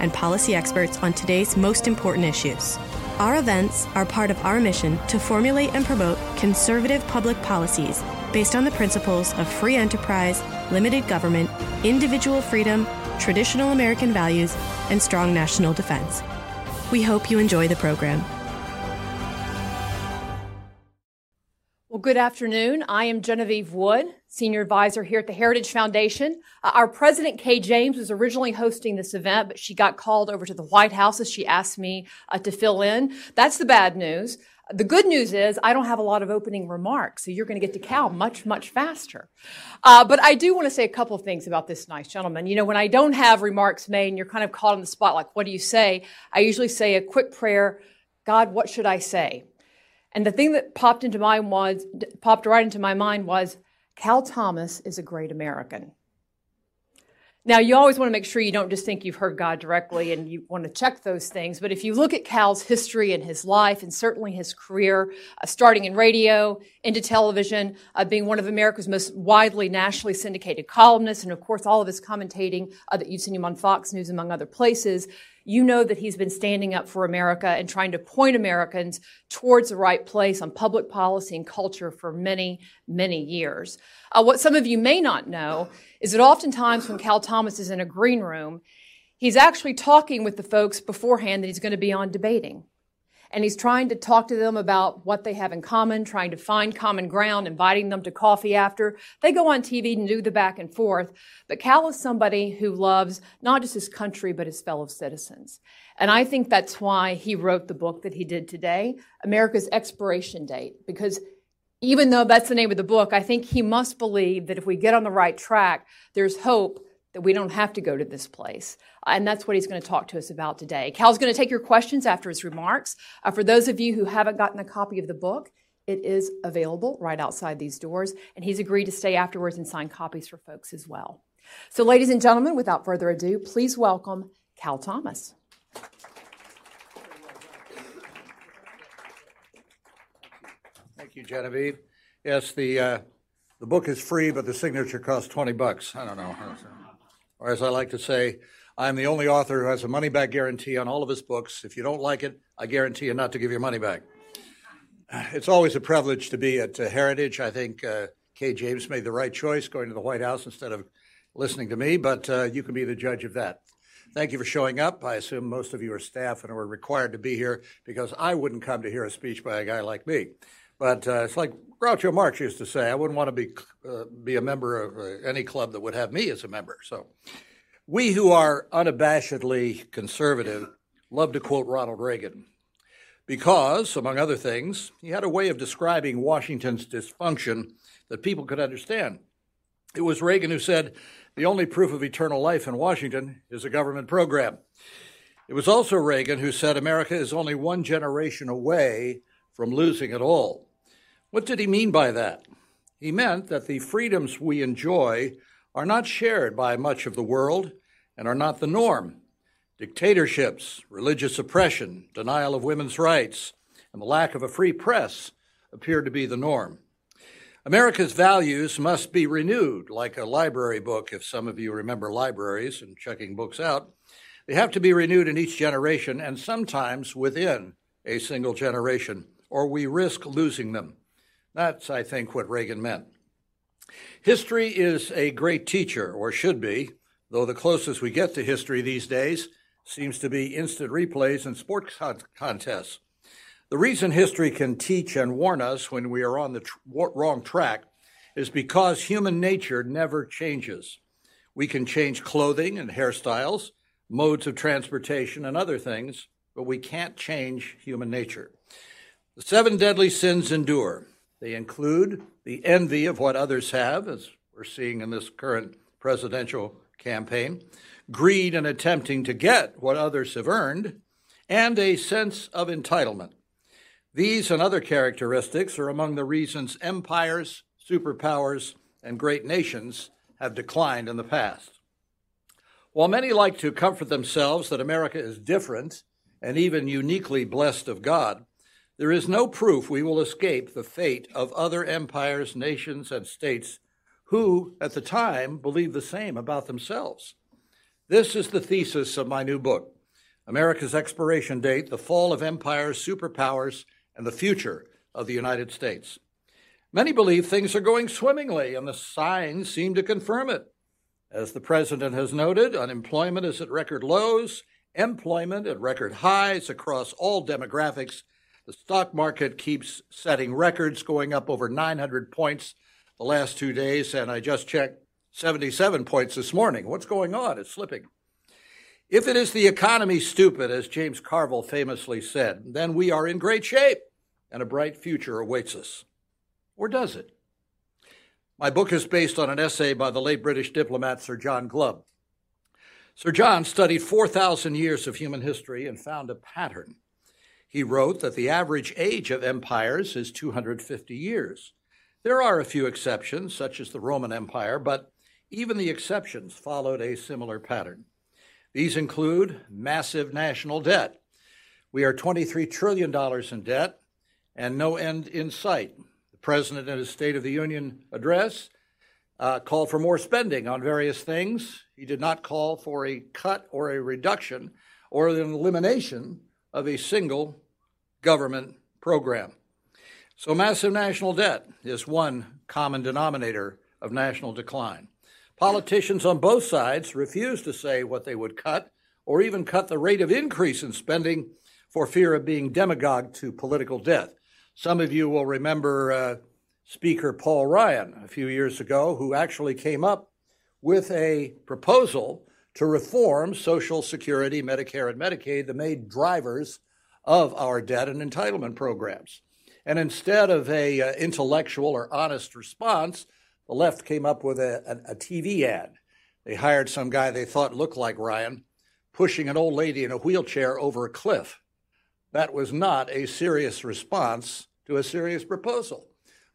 and policy experts on today's most important issues. Our events are part of our mission to formulate and promote conservative public policies based on the principles of free enterprise, limited government, individual freedom, traditional American values, and strong national defense. We hope you enjoy the program. Well, good afternoon. I am Genevieve Wood, Senior Advisor here at the Heritage Foundation. Our President, Kay James, was originally hosting this event, but she got called over to the White House as she asked me to fill in. That's the bad news. The good news is I don't have a lot of opening remarks, so you're going to get to Cal much, much faster. But I do want to say a couple of things about this nice gentleman. You know, when I don't have remarks made and you're kind of caught on the spot, like, what do you say? I usually say a quick prayer, God, what should I say? And the thing that popped right into my mind was, Cal Thomas is a great American. Now, you always want to make sure you don't just think you've heard God directly and you want to check those things. But if you look at Cal's history and his life and certainly his career, starting in radio, into television, being one of America's most widely nationally syndicated columnists, and of course, all of his commentating that you've seen him on Fox News, among other places, you know that he's been standing up for America and trying to point Americans towards the right place on public policy and culture for many, many years. What some of you may not know is that oftentimes when Cal Thomas is in a green room, he's actually talking with the folks beforehand that he's going to be on debating. And he's trying to talk to them about what they have in common, trying to find common ground, inviting them to coffee after. They go on TV and do the back and forth. But Cal is somebody who loves not just his country, but his fellow citizens. And I think that's why he wrote the book that he did today, America's Expiration Date, because even though that's the name of the book, I think he must believe that if we get on the right track, there's hope that we don't have to go to this place. And that's what he's going to talk to us about today. Cal's going to take your questions after his remarks. For those of you who haven't gotten a copy of the book, it is available right outside these doors. And he's agreed to stay afterwards and sign copies for folks as well. So ladies and gentlemen, without further ado, please welcome Cal Thomas. Thank you, Genevieve. Yes, the book is free, but the signature costs $20. I don't know. Or as I like to say, I'm the only author who has a money-back guarantee on all of his books. If you don't like it, I guarantee you not to give your money back. It's always a privilege to be at Heritage. I think Kay James made the right choice going to the White House instead of listening to me, but you can be the judge of that. Thank you for showing up. I assume most of you are staff and are required to be here because I wouldn't come to hear a speech by a guy like me. But it's like Groucho Marx used to say, I wouldn't want to be a member of any club that would have me as a member. So we who are unabashedly conservative love to quote Ronald Reagan because, among other things, he had a way of describing Washington's dysfunction that people could understand. It was Reagan who said, the only proof of eternal life in Washington is a government program. It was also Reagan who said America is only one generation away from losing it all. What did he mean by that? He meant that the freedoms we enjoy are not shared by much of the world and are not the norm. Dictatorships, religious oppression, denial of women's rights, and the lack of a free press appear to be the norm. America's values must be renewed, like a library book, if some of you remember libraries and checking books out. They have to be renewed in each generation and sometimes within a single generation, or we risk losing them. That's, I think, what Reagan meant. History is a great teacher, or should be, though the closest we get to history these days seems to be instant replays and sports contests. The reason history can teach and warn us when we are on the wrong track is because human nature never changes. We can change clothing and hairstyles, modes of transportation and other things, but we can't change human nature. The seven deadly sins endure. They include the envy of what others have, as we're seeing in this current presidential campaign, greed in attempting to get what others have earned, and a sense of entitlement. These and other characteristics are among the reasons empires, superpowers, and great nations have declined in the past. While many like to comfort themselves that America is different and even uniquely blessed of God, there is no proof we will escape the fate of other empires, nations, and states who, at the time, believed the same about themselves. This is the thesis of my new book, America's Expiration Date, The Fall of Empires, Superpowers, and the Future of the United States. Many believe things are going swimmingly, and the signs seem to confirm it. As the president has noted, unemployment is at record lows, employment at record highs across all demographics. The stock market keeps setting records, going up over 900 points the last 2 days, and I just checked 77 points this morning. What's going on? It's slipping. If it is the economy stupid, as James Carville famously said, then we are in great shape, and a bright future awaits us. Or does it? My book is based on an essay by the late British diplomat Sir John Glubb. Sir John studied 4,000 years of human history and found a pattern. He wrote that the average age of empires is 250 years. There are a few exceptions, such as the Roman Empire, but even the exceptions followed a similar pattern. These include massive national debt. We are $23 trillion in debt and no end in sight. President in his State of the Union address called for more spending on various things. He did not call for a cut or a reduction or an elimination of a single government program. So massive national debt is one common denominator of national decline. Politicians on both sides refused to say what they would cut or even cut the rate of increase in spending for fear of being demagogued to political death. Some of you will remember Speaker Paul Ryan a few years ago, who actually came up with a proposal to reform Social Security, Medicare, and Medicaid, the main drivers of our debt and entitlement programs. And instead of an intellectual or honest response, the left came up with a TV ad. They hired some guy they thought looked like Ryan, pushing an old lady in a wheelchair over a cliff. That was not a serious response to a serious proposal.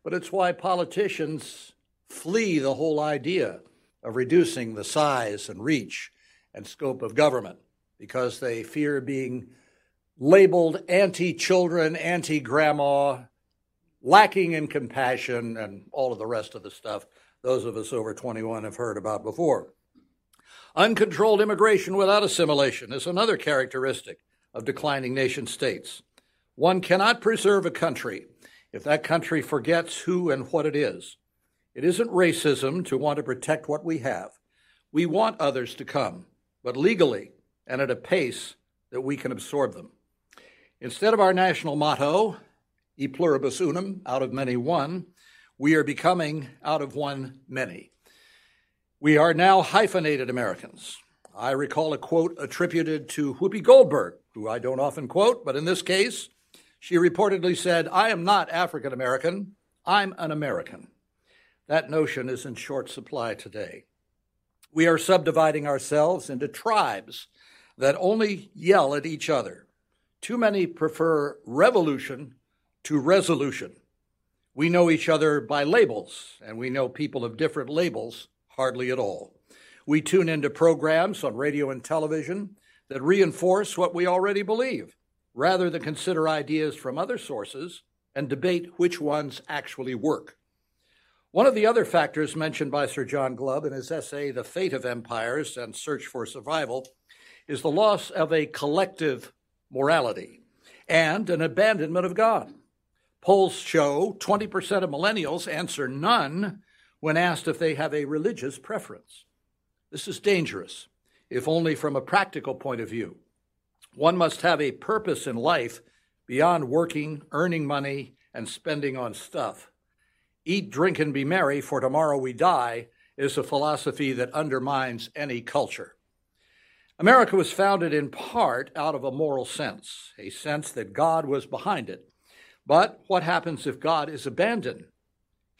But it's why politicians flee the whole idea of reducing the size and reach and scope of government, because they fear being labeled anti-children, anti-grandma, lacking in compassion, and all of the rest of the stuff those of us over 21 have heard about before. Uncontrolled immigration without assimilation is another characteristic of declining nation-states. One cannot preserve a country if that country forgets who and what it is. It isn't racism to want to protect what we have. We want others to come, but legally and at a pace that we can absorb them. Instead of our national motto, E Pluribus Unum, out of many one, we are becoming out of one many. We are now hyphenated Americans. I recall a quote attributed to Whoopi Goldberg, who I don't often quote, but in this case, she reportedly said, "I am not African American, I'm an American." That notion is in short supply today. We are subdividing ourselves into tribes that only yell at each other. Too many prefer revolution to resolution. We know each other by labels, and we know people of different labels hardly at all. We tune into programs on radio and television that reinforce what we already believe, rather than consider ideas from other sources and debate which ones actually work. One of the other factors mentioned by Sir John Glubb in his essay, The Fate of Empires and Search for Survival, is the loss of a collective morality and an abandonment of God. Polls show 20% of millennials answer none when asked if they have a religious preference. This is dangerous, if only from a practical point of view. One must have a purpose in life beyond working, earning money, and spending on stuff. Eat, drink, and be merry, for tomorrow we die, is a philosophy that undermines any culture. America was founded in part out of a moral sense, a sense that God was behind it. But what happens if God is abandoned?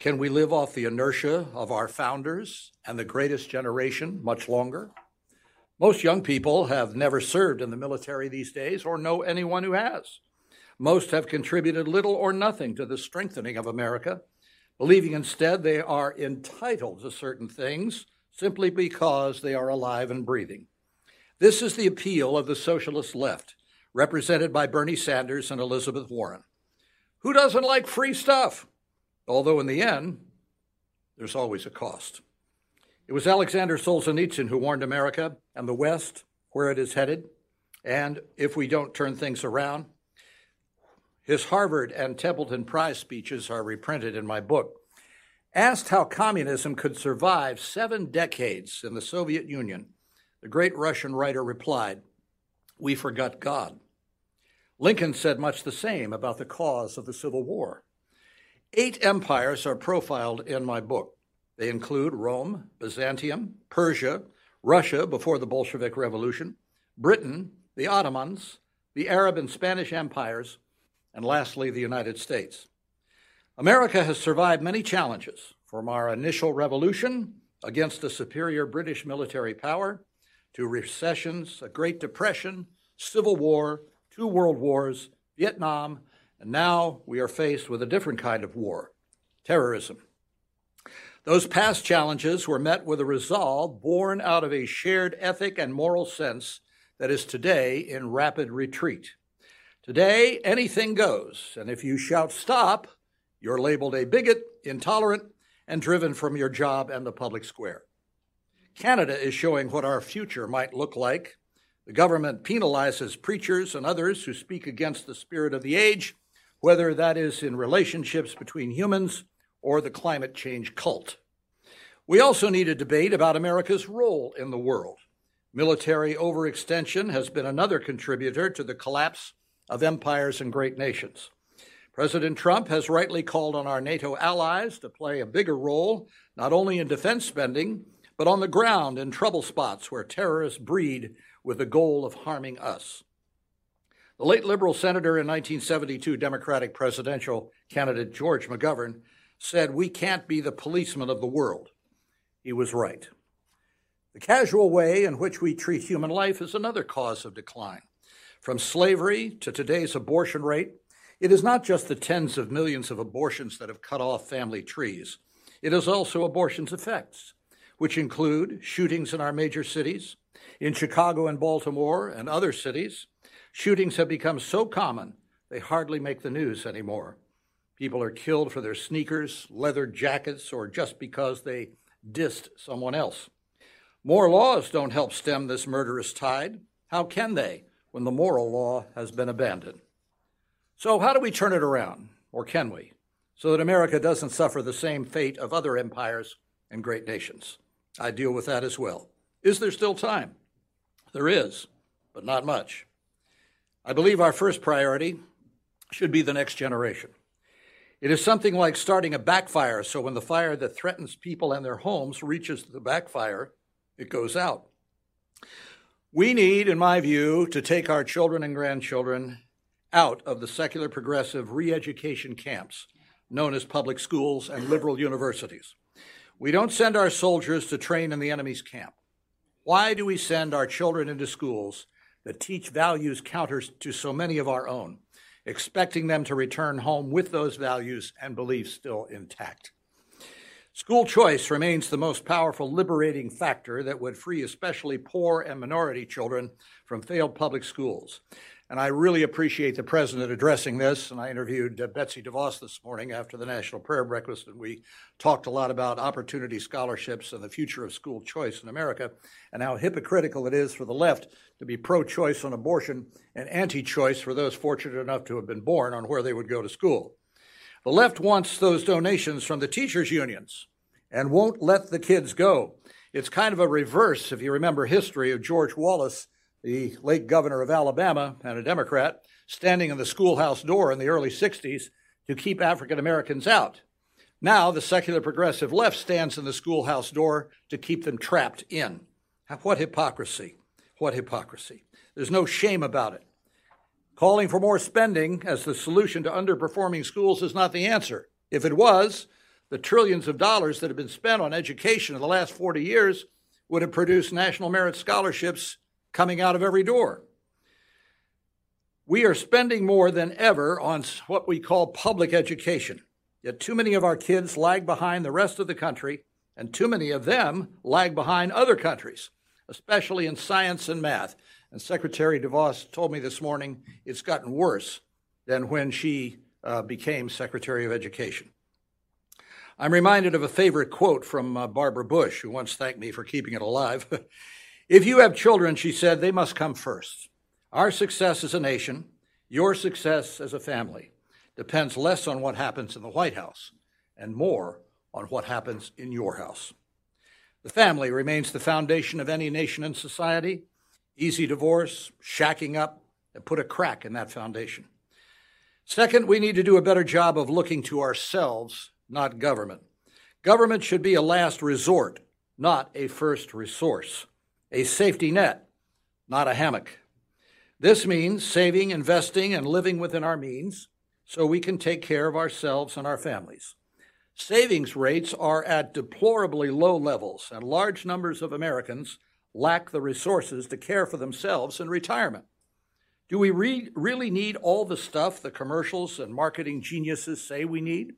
Can we live off the inertia of our founders and the greatest generation much longer? Most young people have never served in the military these days or know anyone who has. Most have contributed little or nothing to the strengthening of America, believing instead they are entitled to certain things simply because they are alive and breathing. This is the appeal of the socialist left, represented by Bernie Sanders and Elizabeth Warren. Who doesn't like free stuff? Although in the end, there's always a cost. It was Alexander Solzhenitsyn who warned America and the West where it is headed, and if we don't turn things around. His Harvard and Templeton Prize speeches are reprinted in my book. Asked how communism could survive 7 decades in the Soviet Union, the great Russian writer replied, "We forgot God." Lincoln said much the same about the cause of the Civil War. 8 empires are profiled in my book. They include Rome, Byzantium, Persia, Russia before the Bolshevik Revolution, Britain, the Ottomans, the Arab and Spanish empires, and lastly, the United States. America has survived many challenges, from our initial revolution against a superior British military power to recessions, a Great Depression, Civil War, 2 world wars, Vietnam, and now we are faced with a different kind of war, terrorism. Those past challenges were met with a resolve born out of a shared ethic and moral sense that is today in rapid retreat. Today, anything goes, and if you shout stop, you're labeled a bigot, intolerant, and driven from your job and the public square. Canada is showing what our future might look like. The government penalizes preachers and others who speak against the spirit of the age, whether that is in relationships between humans or the climate change cult. We also need a debate about America's role in the world. Military overextension has been another contributor to the collapse of empires and great nations. President Trump has rightly called on our NATO allies to play a bigger role, not only in defense spending, but on the ground in trouble spots where terrorists breed with the goal of harming us. The late liberal senator and 1972 Democratic presidential candidate George McGovern said, "We can't be the policemen of the world." He was right. The casual way in which we treat human life is another cause of decline. From slavery to today's abortion rate, it is not just the tens of millions of abortions that have cut off family trees. It is also abortion's effects, which include shootings in our major cities. In Chicago and Baltimore and other cities, shootings have become so common they hardly make the news anymore. People are killed for their sneakers, leather jackets, or just because they dissed someone else. More laws don't help stem this murderous tide. How can they when the moral law has been abandoned? So how do we turn it around, or can we, so that America doesn't suffer the same fate of other empires and great nations? I deal with that as well. Is there still time? There is, but not much. I believe our first priority should be the next generation. It is something like starting a backfire, so when the fire that threatens people and their homes reaches the backfire, it goes out. We need, in my view, to take our children and grandchildren out of the secular progressive re-education camps known as public schools and liberal universities. We don't send our soldiers to train in the enemy's camp. Why do we send our children into schools that teach values counter to so many of our own, expecting them to return home with those values and beliefs still intact? School choice remains the most powerful liberating factor that would free especially poor and minority children from failed public schools. And I really appreciate the president addressing this, and I interviewed Betsy DeVos this morning after the National Prayer Breakfast, and we talked a lot about opportunity scholarships and the future of school choice in America, and how hypocritical it is for the left to be pro-choice on abortion and anti-choice for those fortunate enough to have been born on where they would go to school. The left wants those donations from the teachers' unions and won't let the kids go. It's kind of a reverse, if you remember history, of George Wallace, the late governor of Alabama and a Democrat, standing in the schoolhouse door in the early 60s to keep African Americans out. Now the secular progressive left stands in the schoolhouse door to keep them trapped in. What hypocrisy. What hypocrisy. There's no shame about it. Calling for more spending as the solution to underperforming schools is not the answer. If it was, the trillions of dollars that have been spent on education in the last 40 years would have produced national merit scholarships coming out of every door. We are spending more than ever on what we call public education, yet too many of our kids lag behind the rest of the country, and too many of them lag behind other countries, especially in science and math. And Secretary DeVos told me this morning it's gotten worse than when she became Secretary of Education. I'm reminded of a favorite quote from Barbara Bush, who once thanked me for keeping it alive. If you have children, she said, they must come first. Our success as a nation, your success as a family, depends less on what happens in the White House and more on what happens in your house. The family remains the foundation of any nation and society. Easy divorce, shacking up, and put a crack in that foundation. Second, we need to do a better job of looking to ourselves, not government. Government should be a last resort, not a first resource. A safety net, not a hammock. This means saving, investing, and living within our means so we can take care of ourselves and our families. Savings rates are at deplorably low levels, and large numbers of Americans lack the resources to care for themselves in retirement. Do we really need all the stuff the commercials and marketing geniuses say we need?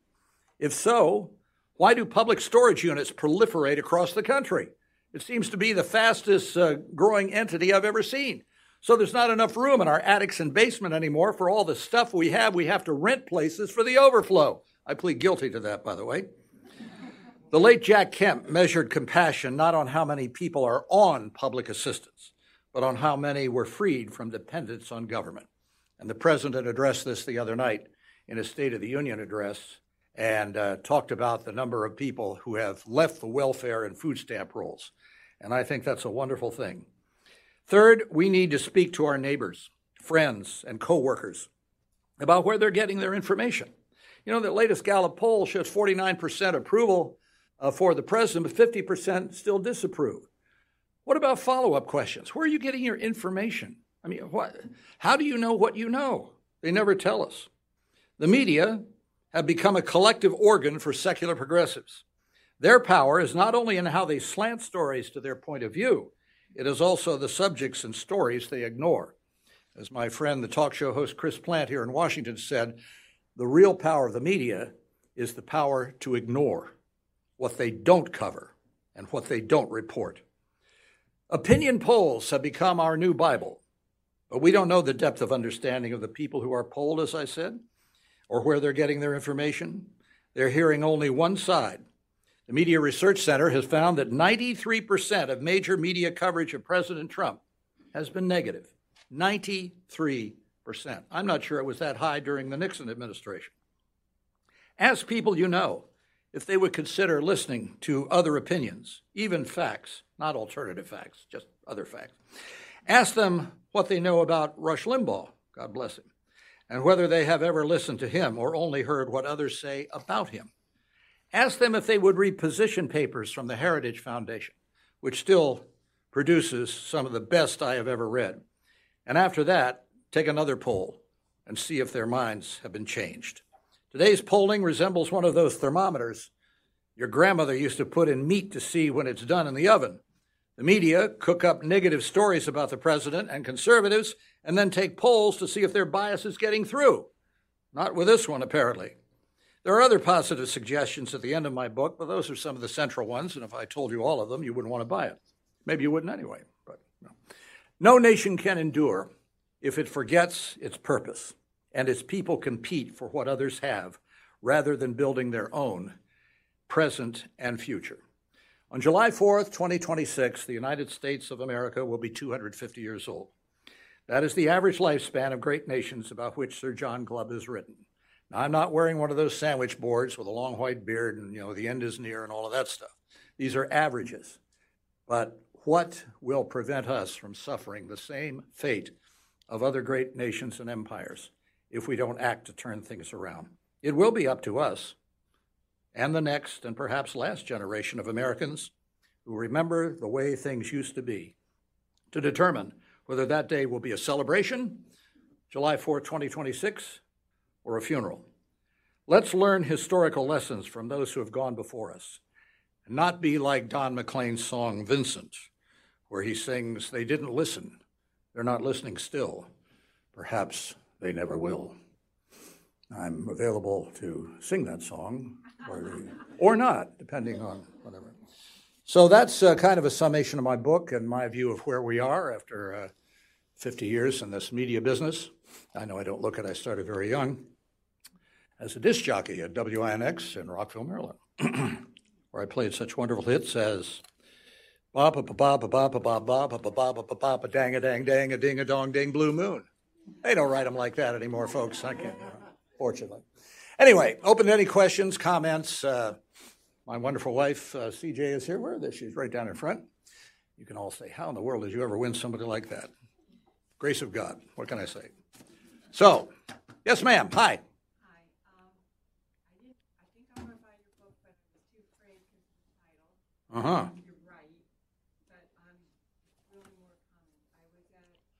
If so, why do public storage units proliferate across the country? It seems to be the fastest growing entity I've ever seen. So there's not enough room in our attics and basement anymore for all the stuff we have. We have to rent places for the overflow. I plead guilty to that, by the way. The late Jack Kemp measured compassion not on how many people are on public assistance, but on how many were freed from dependence on government. And the president addressed this the other night in his State of the Union address, and talked about the number of people who have left the welfare and food stamp rolls. And I think that's a wonderful thing. Third, we need to speak to our neighbors, friends, and coworkers about where they're getting their information. You know, the latest Gallup poll shows 49% approval for the president, but 50% still disapprove. What about follow-up questions? Where are you getting your information? I mean, how do you know what you know? They never tell us. The media have become a collective organ for secular progressives. Their power is not only in how they slant stories to their point of view, it is also the subjects and stories they ignore. As my friend, the talk show host Chris Plant here in Washington said, the real power of the media is the power to ignore what they don't cover and what they don't report. Opinion polls have become our new Bible, but we don't know the depth of understanding of the people who are polled, as I said, or where they're getting their information. They're hearing only one side. The Media Research Center has found that 93% of major media coverage of President Trump has been negative. 93%. I'm not sure it was that high during the Nixon administration. Ask people you know if they would consider listening to other opinions, even facts, not alternative facts, just other facts. Ask them what they know about Rush Limbaugh, God bless him, and whether they have ever listened to him or only heard what others say about him. Ask them if they would read position papers from the Heritage Foundation, which still produces some of the best I have ever read. And after that, take another poll and see if their minds have been changed. Today's polling resembles one of those thermometers your grandmother used to put in meat to see when it's done in the oven. The media cook up negative stories about the president and conservatives and then take polls to see if their bias is getting through. Not with this one, apparently. There are other positive suggestions at the end of my book, but those are some of the central ones, and if I told you all of them, you wouldn't want to buy it. Maybe you wouldn't anyway, but no. No nation can endure if it forgets its purpose and its people compete for what others have rather than building their own present and future. On July 4th, 2026, the United States of America will be 250 years old. That is the average lifespan of great nations about which Sir John Glubb has written. Now, I'm not wearing one of those sandwich boards with a long white beard and, you know, the end is near and all of that stuff. These are averages. But what will prevent us from suffering the same fate of other great nations and empires if we don't act to turn things around? It will be up to us and the next and perhaps last generation of Americans who remember the way things used to be, to determine whether that day will be a celebration, July 4, 2026, or a funeral. Let's learn historical lessons from those who have gone before us, and not be like Don McLean's song, Vincent, where he sings, they didn't listen, they're not listening still, perhaps they never will. I'm available to sing that song, or not, depending on whatever. So that's kind of a summation of my book and my view of where we are after 50 years in this media business. I know I don't look it, I started very young as a disc jockey at WINX in Rockville, Maryland, where I played such wonderful hits as ba ba ba ba ba ba ba ba ba ba ba ba ba dang a dang dang a ding a dong ding blue moon. They don't write them like that anymore, folks. I can't, fortunately. Anyway, open to any questions, comments. My wonderful wife, CJ, is here. Where is she? She's right down in front. You can all say, how in the world did you ever win somebody like that? Grace of God. What can I say? So, yes, ma'am. Hi. Hi. I think I want to buy your book, but it's too framed because of the title. You're right, but I'm really more common. Last year, I was at a conservative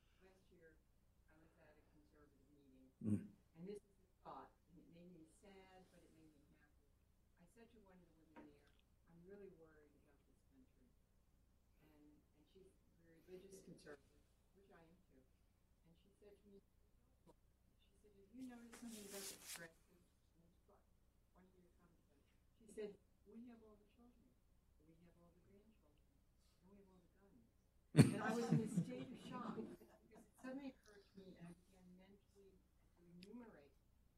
meeting, and this is the thought, and it made me sad, but it made me happy. I said to one of the women there, I'm really worried about this country. And she's a religious conservative, which I am too. And she said to me, if you notice something about the stress in this book, one of your comments, she said, we have all the children, we have all the grandchildren, and we have all the guns. And I was in a state of shock, because it suddenly occurred to me, and I began mentally to enumerate,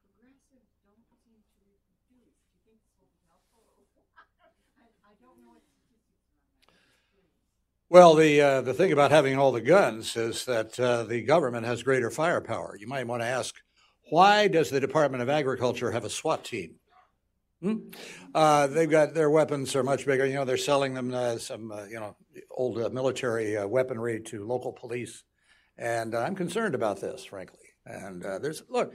progressives don't seem to reproduce. Do you think this will be helpful? I don't know what statistics are. Well, the thing about having all the guns is that the government has greater firepower. You might want to ask, why does the Department of Agriculture have a SWAT team? They've got, their weapons are much bigger. You know, they're selling them some, you know, old military weaponry to local police. And I'm concerned about this, frankly. And look,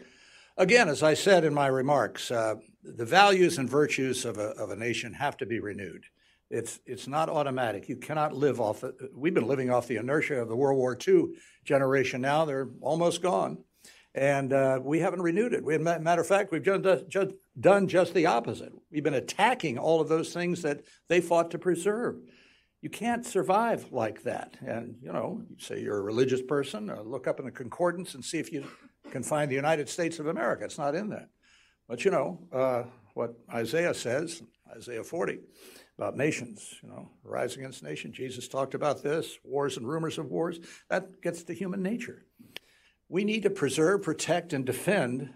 again, as I said in my remarks, the values and virtues of a nation have to be renewed. It's not automatic. You cannot live off it. We've been living off the inertia of the World War II generation now. They're almost gone. And we haven't renewed it. Matter of fact, we've done just the opposite. We've been attacking all of those things that they fought to preserve. You can't survive like that. And, you know, say you're a religious person, look up in the concordance and see if you can find the United States of America. It's not in there. But, you know, what Isaiah says, Isaiah 40, about nations, you know, rising against nations. Jesus talked about this, wars and rumors of wars. That gets to human nature. We need to preserve, protect, and defend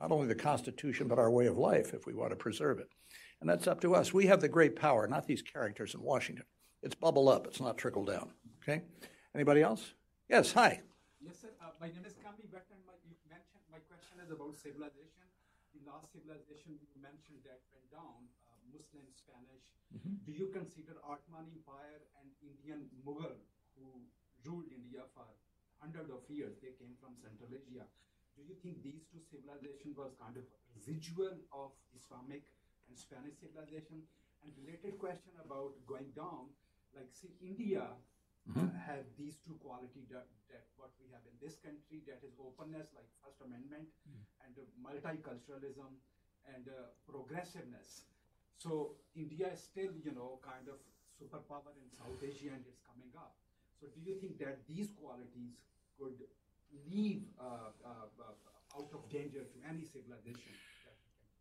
not only the Constitution, but our way of life if we want to preserve it. And that's up to us. We have the great power, not these characters in Washington. It's bubble up. It's not trickle down. Okay? Anybody else? Yes, hi. Yes, sir. My name is Kambi Beckman. You mentioned my question is about civilization. The last civilization you mentioned that went down, Muslim, Spanish. Do you consider Ottoman Empire and Indian Mughal, who ruled India for hundreds of years, they came from Central Asia. Do you think these two civilizations was kind of residual of Islamic and Spanish civilization? And related question about going down, like see India had these two qualities that what we have in this country, that is openness, like First Amendment, and multiculturalism, and progressiveness. So India is still, you know, kind of superpower in South Asia and it's coming up. So do you think that these qualities could leave out of danger to any civilization?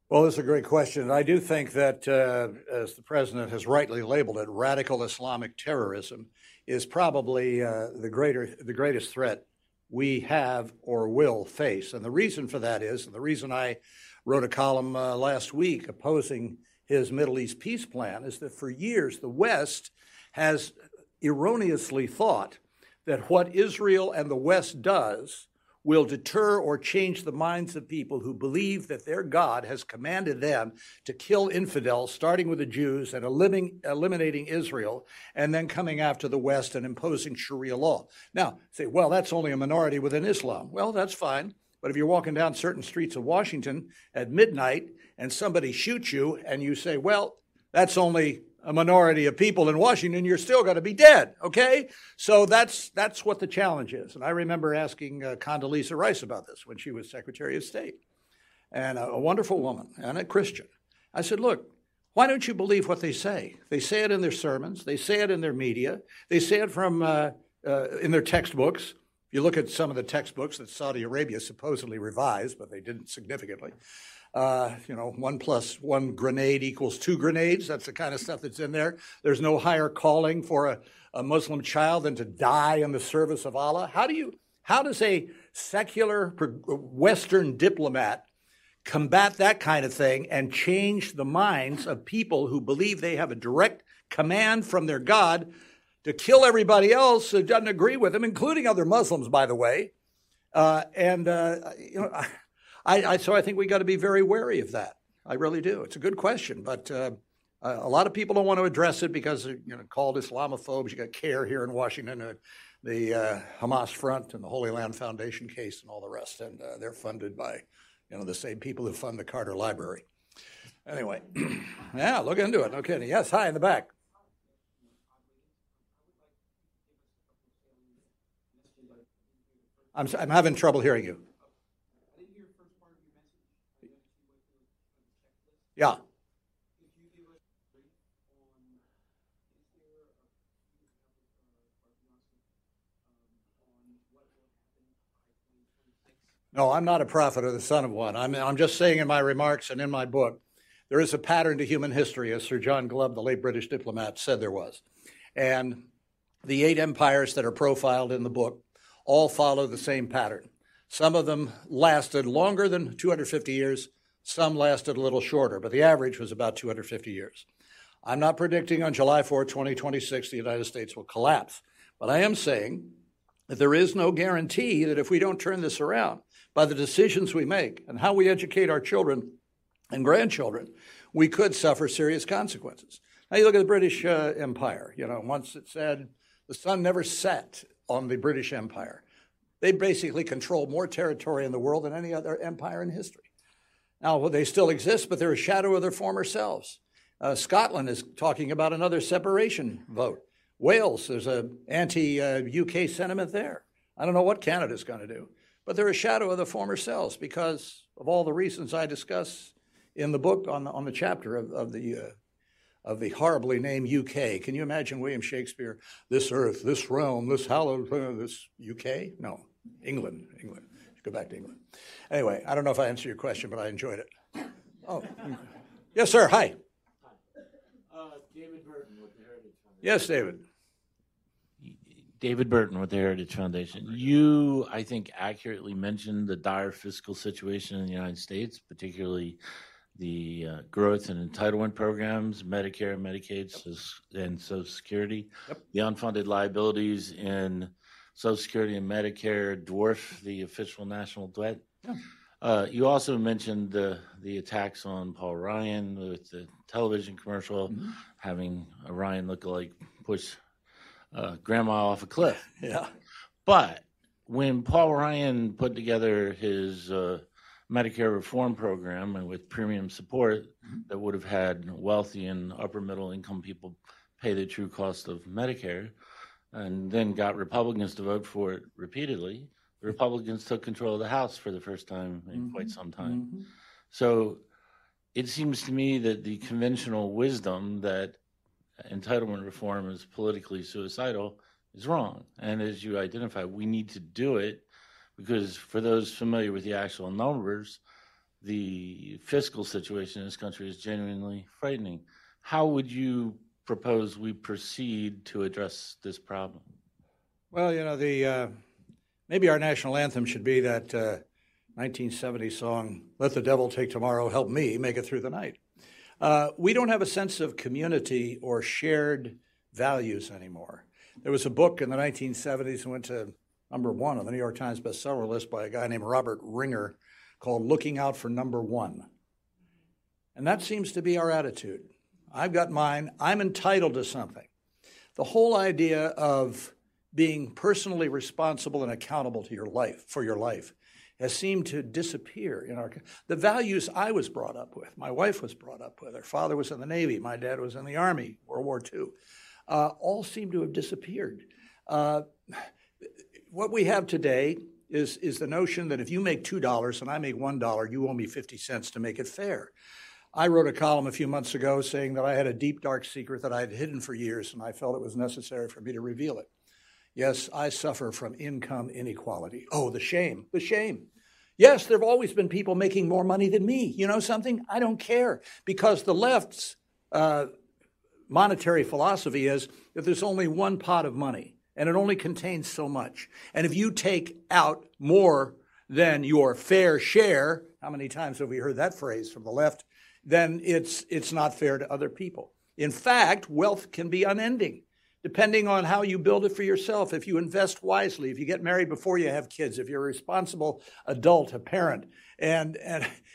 Well, that's a great question. I do think that, as the president has rightly labeled it, radical Islamic terrorism is probably the greatest threat we have or will face. And the reason for that is, and the reason I wrote a column last week opposing his Middle East peace plan, is that for years the West has erroneously thought that what Israel and the West does will deter or change the minds of people who believe that their God has commanded them to kill infidels, starting with the Jews and eliminating Israel, and then coming after the West and imposing Sharia law. Now, say, well, that's only a minority within Islam. Well, that's fine. But if you're walking down certain streets of Washington at midnight and somebody shoots you and you say, well, that's only a minority of people in Washington, you're still going to be dead, okay? So that's what the challenge is. And I remember asking Condoleezza Rice about this when she was Secretary of State. and a wonderful woman and a Christian. I said, look, why don't you believe what they say? They say it in their sermons. They say it in their media. They say it from in their textbooks. You look at some of the textbooks that Saudi Arabia supposedly revised, but they didn't significantly. You know, 1 + 1 grenade equals 2 grenades. That's the kind of stuff that's in there. There's no higher calling for a Muslim child than to die in the service of Allah. How does a secular Western diplomat combat that kind of thing and change the minds of people who believe they have a direct command from their God to kill everybody else who doesn't agree with them, including other Muslims, by the way? You know, so I think we got to be very wary of that. I really do. It's a good question, but a lot of people don't want to address it because they're, you know, called Islamophobes. You got CARE here in Washington, the Hamas Front, and the Holy Land Foundation case, and all the rest. And they're funded by, you know, the same people who fund the Carter Library. Anyway, yeah, look into it. No kidding. Yes, hi in the back. I'm having trouble hearing you. Yeah. No, I'm not a prophet or the son of one. I'm just saying in my remarks and in my book, there is a pattern to human history, as Sir John Glubb, the late British diplomat, said there was. And the 8 empires that are profiled in the book all follow the same pattern. Some of them lasted longer than 250 years. Some lasted a little shorter, but the average was about 250 years. I'm not predicting on July 4, 2026, the United States will collapse. But I am saying that there is no guarantee that if we don't turn this around by the decisions we make and how we educate our children and grandchildren, we could suffer serious consequences. Now you look at the British Empire. You know, once it said the sun never set on the British Empire. They basically controlled more territory in the world than any other empire in history. Now, well, they still exist, but they're a shadow of their former selves. Scotland is talking about another separation vote. Wales, there's an anti-UK sentiment there. I don't know what Canada's going to do, but they're a shadow of the former selves because of all the reasons I discuss in the book on the chapter of the horribly named UK. Can you imagine William Shakespeare, this earth, this realm, this hallowed, this UK? No, England. Go back to England. Anyway, I don't know if I answered your question, but I enjoyed it. Oh, yes, sir. Hi. Hi. David Burton with the Heritage Foundation. Yes, David. David Burton with the Heritage Foundation. You, I think, accurately mentioned the dire fiscal situation in the United States, particularly the growth in entitlement programs, Medicare, Medicaid, and Social Security, the unfunded liabilities in Social Security and Medicare dwarf the official national debt. Yeah. You also mentioned the attacks on Paul Ryan with the television commercial, mm-hmm. having a Ryan lookalike push grandma off a cliff. Yeah. But when Paul Ryan put together his Medicare reform program and with premium support, mm-hmm. that would have had wealthy and upper middle income people pay the true cost of Medicare, and then got Republicans to vote for it repeatedly, the Republicans took control of the House for the first time in mm-hmm. quite some time. Mm-hmm. So it seems to me that the conventional wisdom that entitlement reform is politically suicidal is wrong. And as you identify, we need to do it because for those familiar with the actual numbers, the fiscal situation in this country is genuinely frightening. How would you propose we proceed to address this problem? Well, you know, the maybe our national anthem should be that 1970 song, "Let the Devil Take Tomorrow, Help Me Make It Through the Night." We don't have a sense of community or shared values anymore. There was a book in the 1970s that went to #1 on the New York Times bestseller list by a guy named Robert Ringer called "Looking Out for Number One." And that seems to be our attitude. I've got mine. I'm entitled to something. The whole idea of being personally responsible and accountable to your life, for your life, has seemed to disappear in our. The values I was brought up with, my wife was brought up with, her father was in the Navy, my dad was in the Army, World War II, all seem to have disappeared. What we have today is the notion that if you make $2 and I make $1, you owe me 50 cents to make it fair. I wrote a column a few months ago saying that I had a deep, dark secret that I had hidden for years, and I felt it was necessary for me to reveal it. Yes, I suffer from income inequality. Oh, the shame, the shame. Yes, there have always been people making more money than me. You know something? I don't care, because the left's monetary philosophy is that there's only one pot of money, and it only contains so much. And if you take out more than your fair share, how many times have we heard that phrase from the left? Then it's not fair to other people. In fact, wealth can be unending, depending on how you build it for yourself. If you invest wisely, if you get married before you have kids, if you're a responsible adult, a parent, and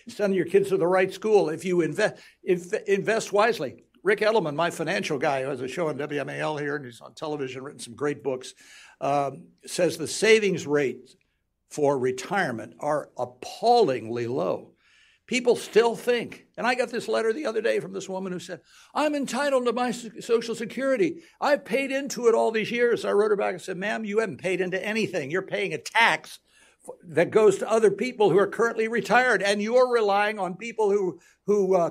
send your kids to the right school, if you invest wisely. Rick Edelman, my financial guy, who has a show on WMAL here, and he's on television, written some great books, says the savings rate for retirement are appallingly low. People still think, and I got this letter the other day from this woman who said, I'm entitled to my Social Security. I've paid into it all these years. I wrote her back and said, ma'am, you haven't paid into anything. You're paying a tax that goes to other people who are currently retired, and you're relying on people who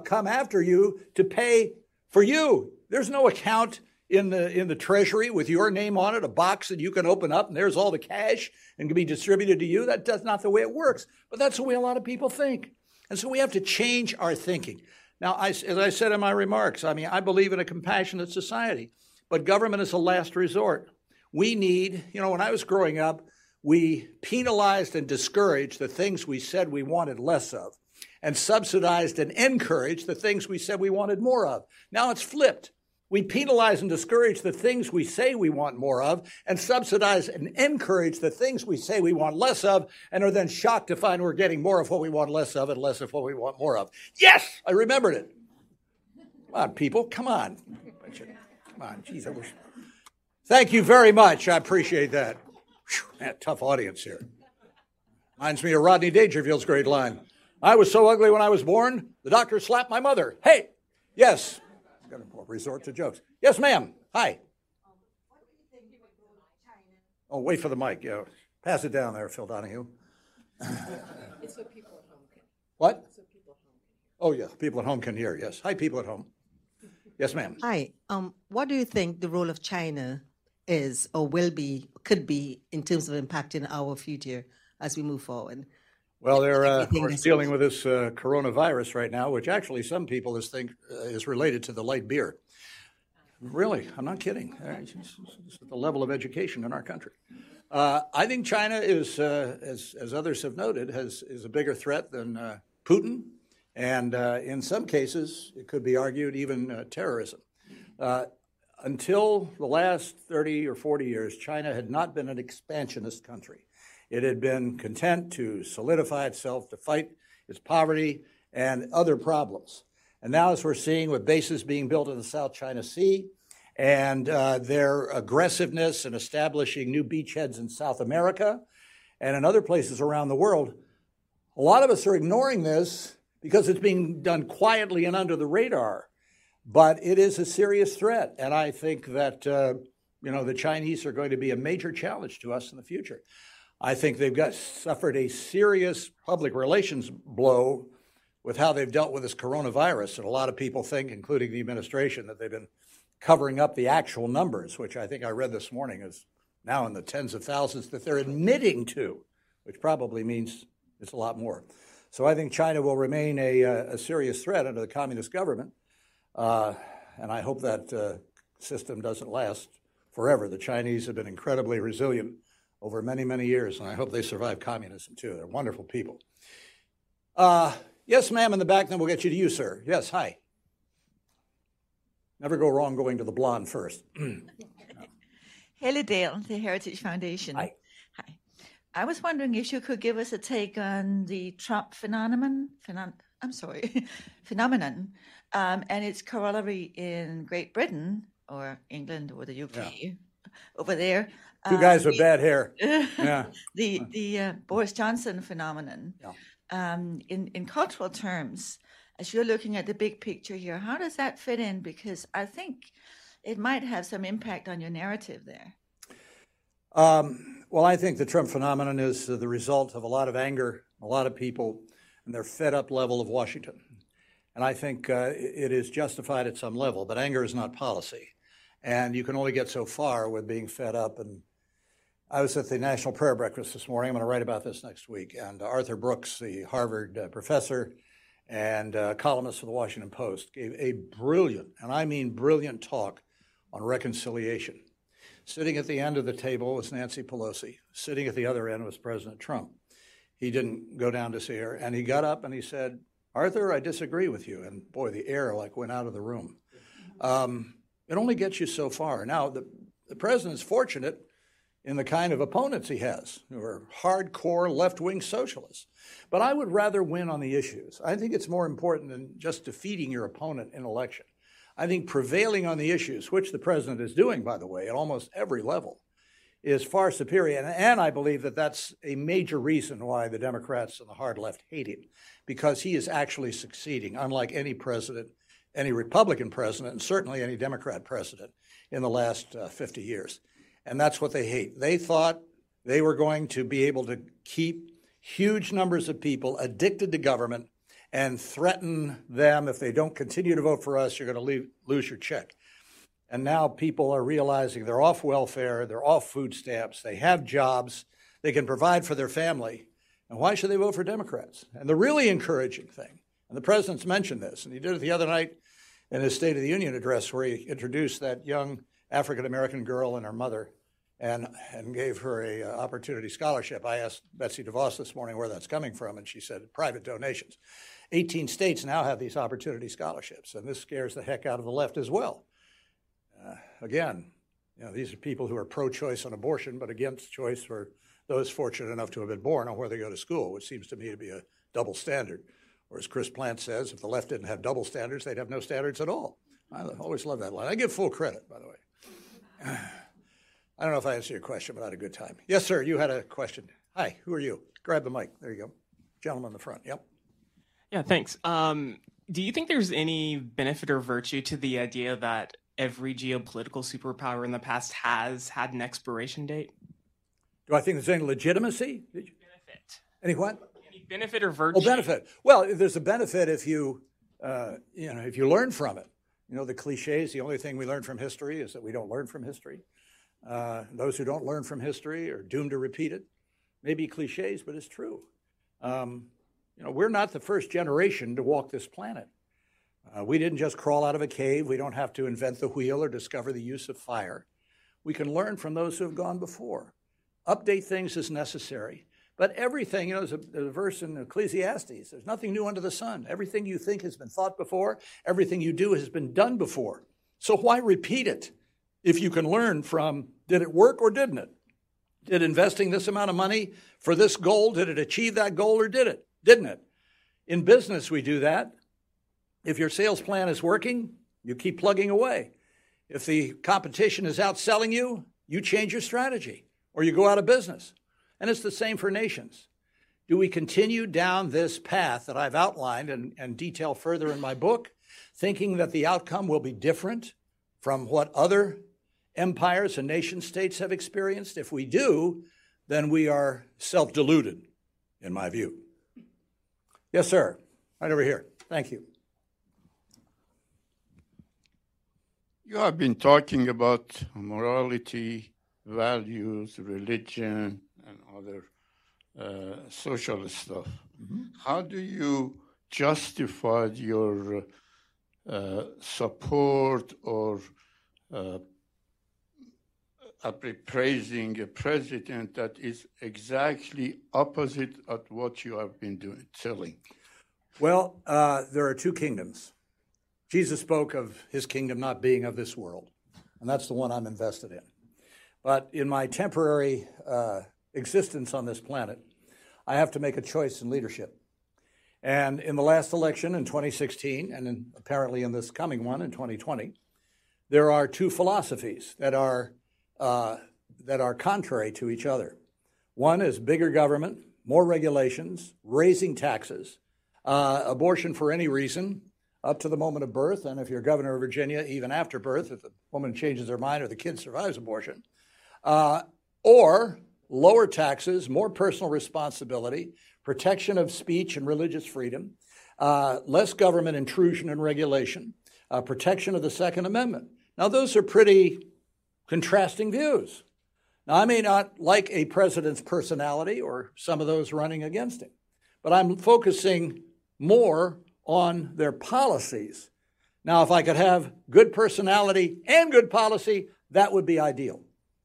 come after you to pay for you. There's no account in the Treasury with your name on it, a box that you can open up, and there's all the cash and can be distributed to you. That's not the way it works, but that's the way a lot of people think. And so we have to change our thinking. Now, as I said in my remarks, I mean, I believe in a compassionate society, but government is a last resort. We need, you know, when I was growing up, we penalized and discouraged the things we said we wanted less of, and subsidized and encouraged the things we said we wanted more of. Now it's flipped. We penalize and discourage the things we say we want more of, and subsidize and encourage the things we say we want less of, and are then shocked to find we're getting more of what we want less of and less of what we want more of. Yes, I remembered it. Come on, people. Come on. Come on. Jeez, I wish. Thank you very much. I appreciate that. Whew, man, tough audience here. Reminds me of Rodney Dangerfield's great line. I was so ugly when I was born, the doctor slapped my mother. Hey, yes. Resort to jokes. Yes, ma'am. Hi. Oh, wait for the mic. Yeah. Pass it down there, Phil Donahue. It's so people at home can. What? So people at home. Oh, yeah. People at home can hear, yes. Hi, people at home. Yes, ma'am. Hi. What do you think the role of China is or will be, could be, in terms of impacting our future as we move forward? Well, they're dealing with this coronavirus right now, which actually some people think is related to the light beer. Really, I'm not kidding. It's the level of education in our country. I think China is, as others have noted, is a bigger threat than Putin, and in some cases, it could be argued even terrorism. Until the last 30 or 40 years, China had not been an expansionist country. It had been content to solidify itself, to fight its poverty and other problems. And now, as we're seeing with bases being built in the South China Sea and their aggressiveness in establishing new beachheads in South America and in other places around the world, a lot of us are ignoring this because it's being done quietly and under the radar. But it is a serious threat, and I think that the Chinese are going to be a major challenge to us in the future. I think they've suffered a serious public relations blow with how they've dealt with this coronavirus. And a lot of people think, including the administration, that they've been covering up the actual numbers, which I think I read this morning is now in the tens of thousands that they're admitting to, which probably means it's a lot more. So I think China will remain a serious threat under the communist government. And I hope that system doesn't last forever. The Chinese have been incredibly resilient over many, many years, and I hope they survive communism, too. They're wonderful people. Yes, ma'am, in the back, then we'll get you to you, sir. Yes, hi. Never go wrong going to the blonde first. Haley Dale, the Heritage Foundation. Hi. Hi. I was wondering if you could give us a take on the Trump phenomenon, and its corollary in Great Britain, or England, or the UK, yeah. Over there. Two guys with bad hair. Yeah. The Boris Johnson phenomenon. Yeah. In cultural terms, as you're looking at the big picture here, how does that fit in? Because I think it might have some impact on your narrative there. Well, I think the Trump phenomenon is the result of a lot of anger, a lot of people, and their fed-up level of Washington. And I think it is justified at some level, but anger is not policy. And you can only get so far with being fed up. And I was at the National Prayer Breakfast this morning. I'm going to write about this next week. And Arthur Brooks, the Harvard professor and columnist for the Washington Post, gave a brilliant, and I mean brilliant, talk on reconciliation. Sitting at the end of the table was Nancy Pelosi. Sitting at the other end was President Trump. He didn't go down to see her. And he got up and he said, "Arthur, I disagree with you." And boy, the air like went out of the room. It only gets you so far. Now, the president's fortunate in the kind of opponents he has, who are hardcore left-wing socialists. But I would rather win on the issues. I think it's more important than just defeating your opponent in election. I think prevailing on the issues, which the president is doing, by the way, at almost every level, is far superior. And I believe that that's a major reason why the Democrats and the hard left hate him, because he is actually succeeding, unlike any president, any Republican president, and certainly any Democrat president in the last 50 years. And that's what they hate. They thought they were going to be able to keep huge numbers of people addicted to government and threaten them, if they don't continue to vote for us, you're going to lose your check. And now people are realizing they're off welfare, they're off food stamps, they have jobs, they can provide for their family. And why should they vote for Democrats? And the really encouraging thing, and the president's mentioned this, and he did it the other night in his State of the Union address where he introduced that young African-American girl and her mother and gave her a opportunity scholarship. I asked Betsy DeVos this morning where that's coming from, and she said private donations. 18 states now have these opportunity scholarships, and this scares the heck out of the left as well. Again, you know, these are people who are pro-choice on abortion, but against choice for those fortunate enough to have been born or where they go to school, which seems to me to be a double standard. Or as Chris Plant says, if the left didn't have double standards, they'd have no standards at all. I always love that line. I give full credit, by the way. I don't know if I answered your question, but I had a good time. Yes, sir, you had a question. Hi, who are you? Grab the mic. There you go. Gentleman in the front. Yep. Yeah, thanks. Do you think there's any benefit or virtue to the idea that every geopolitical superpower in the past has had an expiration date? Do I think there's any legitimacy? Benefit. Any what? Any benefit or virtue? Oh, benefit. Well, there's a benefit if you learn from it. You know, the cliches, the only thing we learn from history is that we don't learn from history. Those who don't learn from history are doomed to repeat it. Maybe cliches, but it's true. We're not the first generation to walk this planet. We didn't just crawl out of a cave. We don't have to invent the wheel or discover the use of fire. We can learn from those who have gone before. Update things as necessary. But everything, there's a verse in Ecclesiastes, there's nothing new under the sun. Everything you think has been thought before. Everything you do has been done before. So why repeat it if you can learn from, did it work or didn't it? Did investing this amount of money for this goal, did it achieve that goal or didn't it? In business, we do that. If your sales plan is working, you keep plugging away. If the competition is outselling you, you change your strategy or you go out of business. And it's the same for nations. Do we continue down this path that I've outlined and detail further in my book, thinking that the outcome will be different from what other empires and nation states have experienced? If we do, then we are self-deluded, in my view. Yes, sir. Right over here. Thank you. You have been talking about morality, values, religion, and other social stuff. Mm-hmm. How do you justify your support or praising a president that is exactly opposite of what you have been telling? Well, there are two kingdoms. Jesus spoke of his kingdom not being of this world, and that's the one I'm invested in. But in my temporary existence on this planet, I have to make a choice in leadership. And in the last election in 2016, and apparently in this coming one in 2020, there are two philosophies that are contrary to each other. One is bigger government, more regulations, raising taxes, abortion for any reason, up to the moment of birth, and if you're governor of Virginia, even after birth, if the woman changes her mind or the kid survives abortion, or lower taxes, more personal responsibility, protection of speech and religious freedom, less government intrusion and regulation, protection of the Second Amendment. Now, those are pretty contrasting views. Now, I may not like a president's personality or some of those running against him, but I'm focusing more on their policies. Now, if I could have good personality and good policy, that would be ideal.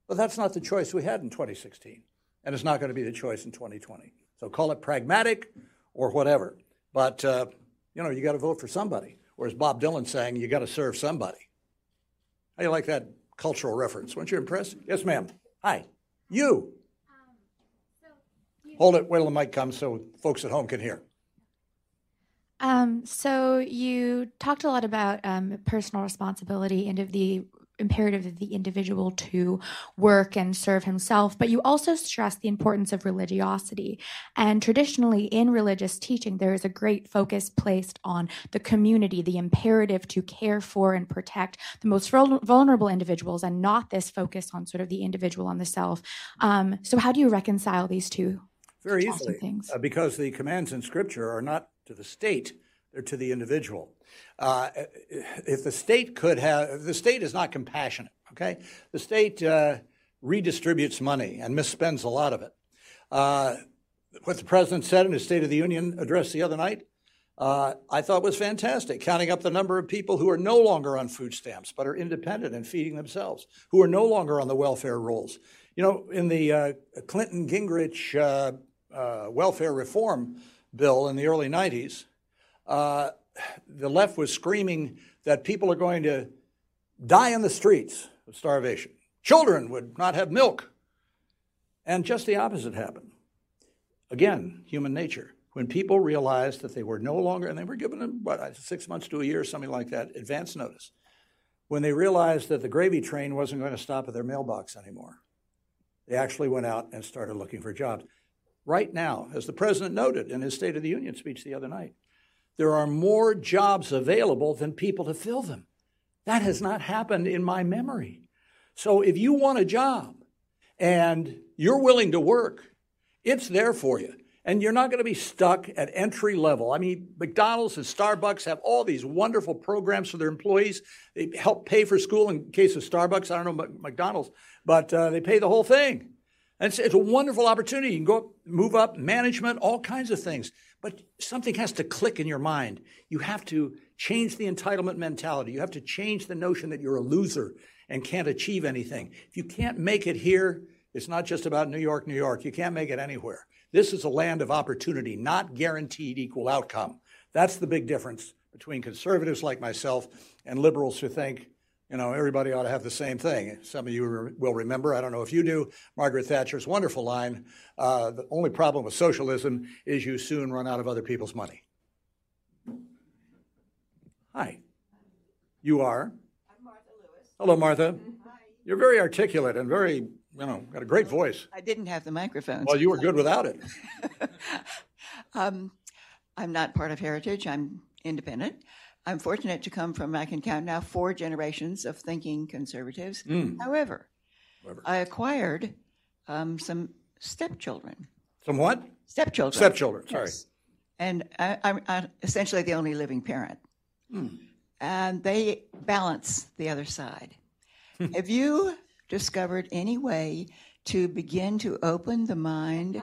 But that's not the choice we had in 2016, and it's not going to be the choice in 2020. So call it pragmatic or whatever. But, you got to vote for somebody. Or as Bob Dylan sang, you got to serve somebody. How do you like that cultural reference? Weren't you impressed? Yes, ma'am. Hi. You. Hold it. Wait till the mic comes so folks at home can hear. So you talked a lot about personal responsibility and of the imperative of the individual to work and serve himself, but you also stress the importance of religiosity. And traditionally in religious teaching, there is a great focus placed on the community, the imperative to care for and protect the most vulnerable individuals, and not this focus on sort of the individual, on the self. So how do you reconcile these two? Very easily, because the commands in Scripture are not to the state, they're to the individual. The state is not compassionate, okay? The state redistributes money and misspends a lot of it. What the president said in his State of the Union address the other night, I thought was fantastic, counting up the number of people who are no longer on food stamps but are independent and feeding themselves, who are no longer on the welfare rolls. You know, in the Clinton-Gingrich welfare reform bill in the early 90s, the left was screaming that people are going to die in the streets of starvation. Children would not have milk. And just the opposite happened. Again, human nature. When people realized that they were no longer, and they were given them, 6 months to a year, something like that, advance notice. When they realized that the gravy train wasn't going to stop at their mailbox anymore, they actually went out and started looking for jobs. Right now, as the president noted in his State of the Union speech the other night, there are more jobs available than people to fill them. That has not happened in my memory. So if you want a job and you're willing to work, it's there for you. And you're not going to be stuck at entry level. I mean, McDonald's and Starbucks have all these wonderful programs for their employees. They help pay for school in case of Starbucks. I don't know about McDonald's, but they pay the whole thing. And it's a wonderful opportunity. You can go up, move up, management, all kinds of things. But something has to click in your mind. You have to change the entitlement mentality. You have to change the notion that you're a loser and can't achieve anything. If you can't make it here, it's not just about New York, New York. You can't make it anywhere. This is a land of opportunity, not guaranteed equal outcome. That's the big difference between conservatives like myself and liberals who think, everybody ought to have the same thing. Some of you will remember, I don't know if you do, Margaret Thatcher's wonderful line, the only problem with socialism is you soon run out of other people's money. Hi. You are? I'm Martha Lewis. Hello, Martha. Hi. You're very articulate and very, got a great voice. I didn't have the microphone. Well, you were good without it. I'm not part of Heritage. I'm independent. I'm fortunate to come from, I can count now, 4 generations of thinking conservatives. However, I acquired some stepchildren. Some what? Stepchildren. Stepchildren, yes. Sorry. And I'm essentially the only living parent. Mm. And they balance the other side. Have you discovered any way to begin to open the mind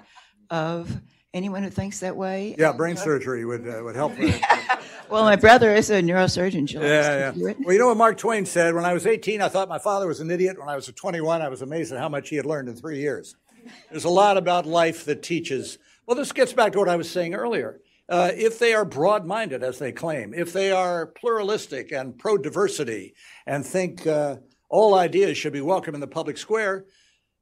of anyone who thinks that way? Yeah, brain surgery would help. Well, my brother is a neurosurgeon. Yeah. Well, you know what Mark Twain said? When I was 18, I thought my father was an idiot. When I was 21, I was amazed at how much he had learned in 3 years. There's a lot about life that teaches. Well, this gets back to what I was saying earlier. If they are broad-minded, as they claim, if they are pluralistic and pro-diversity and think all ideas should be welcome in the public square,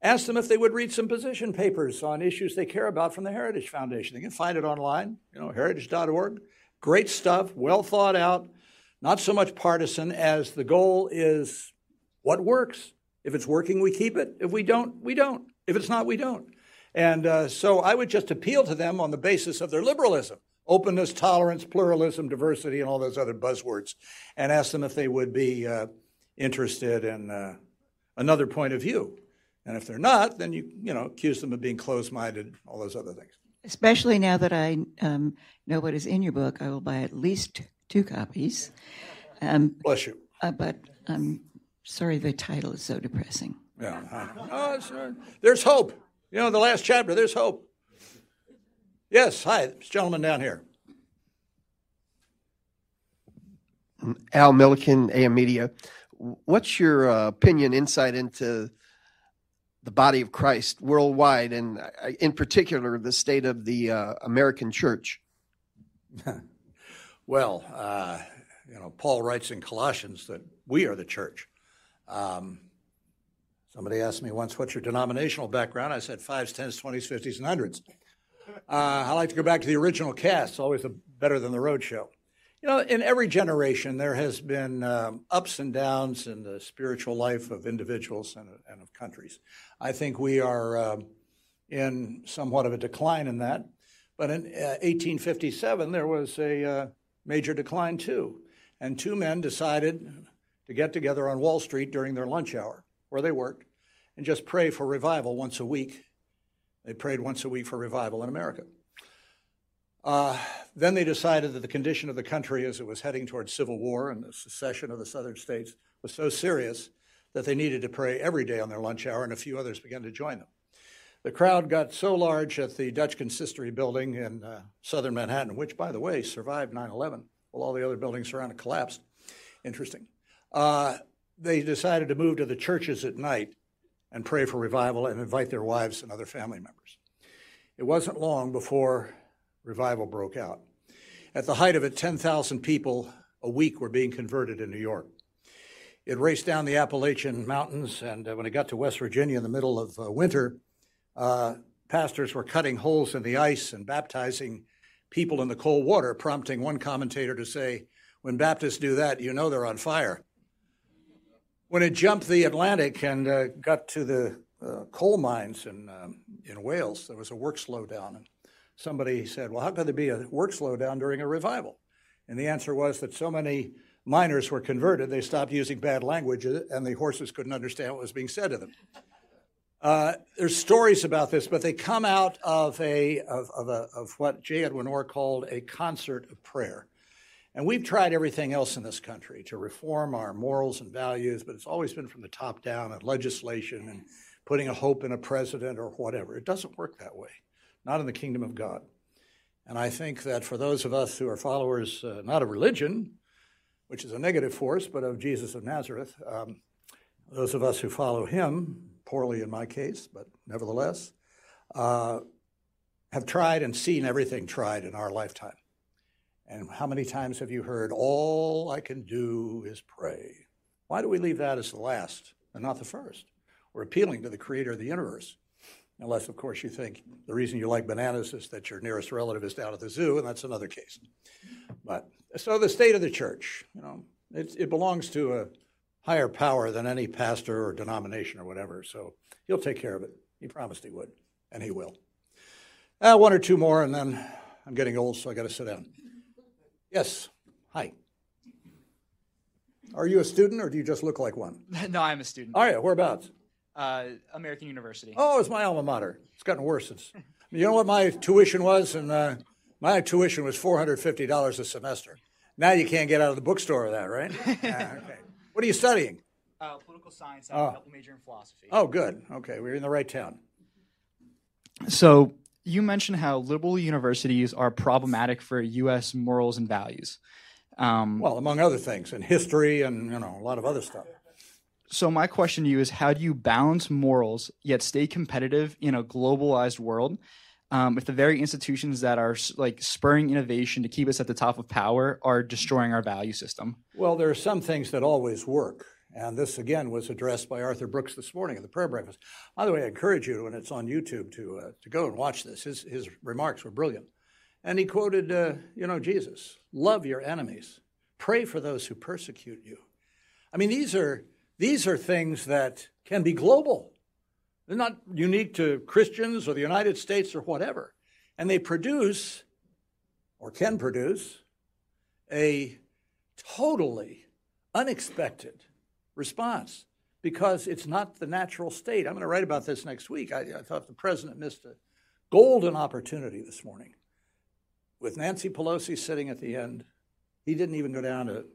ask them if they would read some position papers on issues they care about from the Heritage Foundation. They can find it online, heritage.org. Great stuff, well thought out, not so much partisan as the goal is what works. If it's working, we keep it. If we don't, we don't. If it's not, we don't. And so I would just appeal to them on the basis of their liberalism, openness, tolerance, pluralism, diversity, and all those other buzzwords, and ask them if they would be interested in another point of view. And if they're not, then you accuse them of being closed-minded, all those other things. Especially now that I know what is in your book, I will buy at least 2 copies. Bless you. But I'm sorry the title is so depressing. Yeah. Oh, sure. There's hope. The last chapter, there's hope. Yes, hi, this gentleman down here. Al Milliken, AM Media. What's your opinion, insight into the body of Christ worldwide, and in particular, the state of the American church? Well, Paul writes in Colossians that we are the church. Somebody asked me once, what's your denominational background? I said 5s, 10s, 20s, 50s, and 100s. I like to go back to the original cast, always better than the roadshow. In every generation, there has been ups and downs in the spiritual life of individuals and of countries. I think we are in somewhat of a decline in that. But in 1857, there was a major decline, too. And 2 men decided to get together on Wall Street during their lunch hour, where they worked, and just pray for revival once a week. They prayed once a week for revival in America. Then they decided that the condition of the country as it was heading towards civil war and the secession of the southern states was so serious that they needed to pray every day on their lunch hour, and a few others began to join them. The crowd got so large at the Dutch Consistory building in southern Manhattan, which, by the way, survived 9/11, while all the other buildings around it collapsed. Interesting. They decided to move to the churches at night and pray for revival and invite their wives and other family members. It wasn't long before revival broke out. At the height of it, 10,000 people a week were being converted in New York. It raced down the Appalachian Mountains, and when it got to West Virginia in the middle of winter, pastors were cutting holes in the ice and baptizing people in the cold water, prompting one commentator to say, when Baptists do that, they're on fire. When it jumped the Atlantic and got to the coal mines in Wales, there was a work slowdown. And somebody said, well, how could there be a work slowdown during a revival? And the answer was that so many miners were converted, they stopped using bad language, and the horses couldn't understand what was being said to them. There's stories about this, but they come out of what J. Edwin Orr called a concert of prayer. And we've tried everything else in this country to reform our morals and values, but it's always been from the top down, and legislation and putting a hope in a president or whatever. It doesn't work that way. Not in the kingdom of God. And I think that for those of us who are followers, not of religion, which is a negative force, but of Jesus of Nazareth, those of us who follow him, poorly in my case, but nevertheless, have tried and seen everything tried in our lifetime. And how many times have you heard, all I can do is pray? Why do we leave that as the last and not the first? We're appealing to the creator of the universe. Unless, of course, you think the reason you like bananas is that your nearest relative is down at the zoo, and that's another case. But so the state of the church, it belongs to a higher power than any pastor or denomination or whatever. So he'll take care of it. He promised he would, and he will. One or two more, and then I'm getting old, so I got to sit down. Yes. Hi. Are you a student, or do you just look like one? No, I'm a student. Are you? Whereabouts? American University. Oh, it's my alma mater. It's gotten worse since. You know what my tuition was? And my tuition was $450 a semester. Now you can't get out of the bookstore of that, right? Okay. What are you studying? Political science. I have a double major in philosophy. Oh, good. Okay, we're in the right town. So you mentioned how liberal universities are problematic for U.S. morals and values. Well, among other things, and history and, a lot of other stuff. So my question to you is, how do you balance morals yet stay competitive in a globalized world if the very institutions that are spurring innovation to keep us at the top of power are destroying our value system? Well, there are some things that always work. And this, again, was addressed by Arthur Brooks this morning at the prayer breakfast. By the way, I encourage you, when it's on YouTube, to go and watch this. His remarks were brilliant. And he quoted, Jesus, love your enemies, pray for those who persecute you. I mean, these are things that can be global. They're not unique to Christians or the United States or whatever. And they produce, or can produce, a totally unexpected response. because it's not the natural state. I'm going to write about this next week. I thought the president missed a golden opportunity this morning. With Nancy Pelosi sitting at the end, he didn't even go down to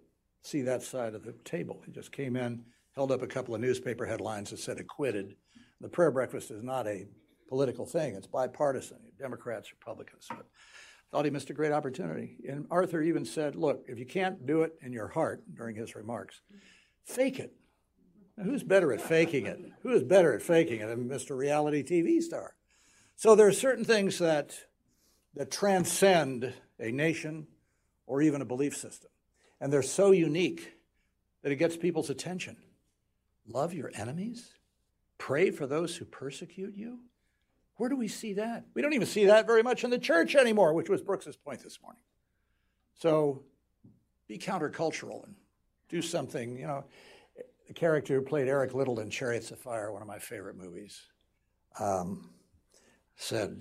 see that side of the table. He just came in, held up a couple of newspaper headlines that said acquitted. The prayer breakfast is not a political thing. It's bipartisan, Democrats, Republicans. But thought he missed a great opportunity. And Arthur even said, look, if you can't do it in your heart during his remarks, fake it. Now, who's better at faking it? Who is better at faking it than Mr. Reality TV star? So there are certain things that transcend a nation or even a belief system. And they're so unique that it gets people's attention. Love your enemies? Pray for those who persecute you? Where do we see that? We don't even see that very much in the church anymore, which was Brooks's point this morning. So be countercultural and do something. You know, the character who played Eric Little in Chariots of Fire, one of my favorite movies, said,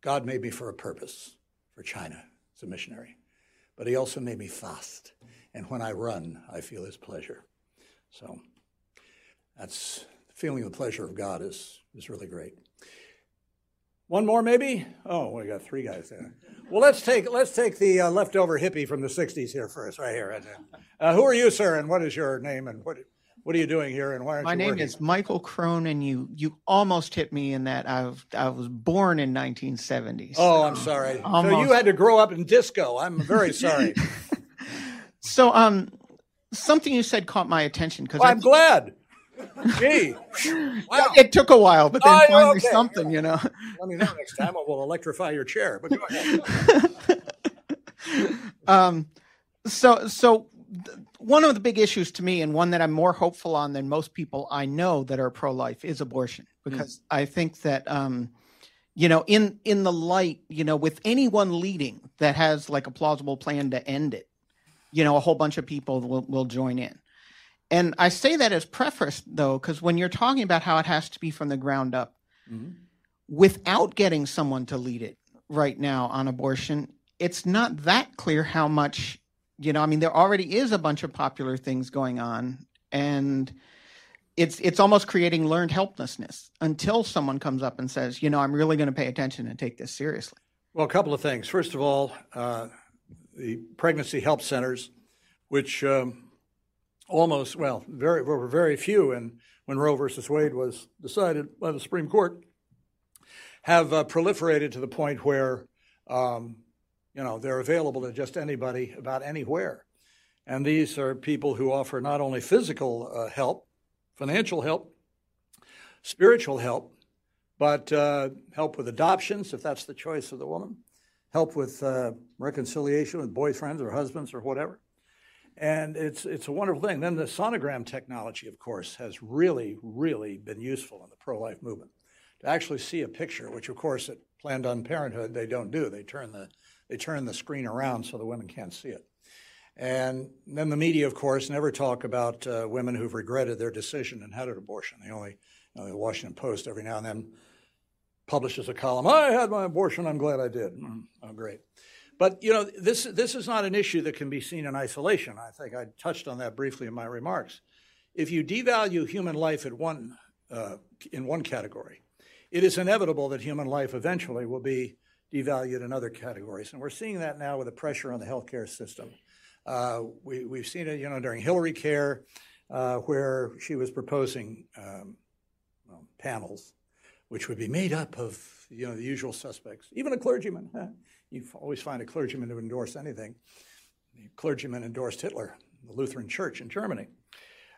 God made me for a purpose, for China as a missionary, but he also made me fast. And when I run, I feel his pleasure. So that's... feeling the pleasure of God is really great. One more, maybe? Oh, we got three guys there. Well, let's take the leftover hippie from the 60s here first, right here. Right there. Who are you, sir, and what is your name, and what are you doing here, and why aren't you working? My name is Michael Crone, and you almost hit me in that I was born in 1970. So oh, I'm sorry. Almost. So you had to grow up in disco. I'm very sorry. So something you said caught my attention. Because well, I'm glad. Gee, wow. It took a while, but then finally okay. Something, you know. Let me know next time. I will electrify your chair. But go ahead. So one of the big issues to me, and one that I'm more hopeful on than most people I know that are pro-life, is abortion, because I think that you know, in the light, you know, with anyone leading that has like a plausible plan to end it, you know, a whole bunch of people will join in. And I say that as preface, though, because when you're talking about how it has to be from the ground up, without getting someone to lead it right now on abortion, it's not that clear how much, you know, I mean, there already is a bunch of popular things going on, and it's almost creating learned helplessness until someone comes up and says, you know, I'm really going to pay attention and take this seriously. Well, a couple of things. First of all, the pregnancy help centers, which... almost, well, very few, and when Roe versus Wade was decided by the Supreme Court, have proliferated to the point where, you know, they're available to just anybody about anywhere. And these are people who offer not only physical help, financial help, spiritual help, but help with adoptions, if that's the choice of the woman, help with reconciliation with boyfriends or husbands or whatever. And it's a wonderful thing. Then the sonogram technology, of course, has really, really been useful in the pro-life movement. To actually see a picture, which, of course, at Planned Parenthood, they don't do. They turn the screen around so the women can't see it. And then the media, of course, never talk about women who've regretted their decision and had an abortion. They only, you know, the Washington Post every now and then publishes a column, I had my abortion, I'm glad I did. Oh, great. But, you know, this is not an issue that can be seen in isolation. I think I touched on that briefly in my remarks. If you devalue human life at in one category, it is inevitable that human life eventually will be devalued in other categories. And we're seeing that now with the pressure on the healthcare system. We've seen it, you know, during Hillary Care, where she was proposing panels, which would be made up of, you know, the usual suspects, even a clergyman. You always find a clergyman to endorse anything. The clergyman endorsed Hitler, the Lutheran Church in Germany.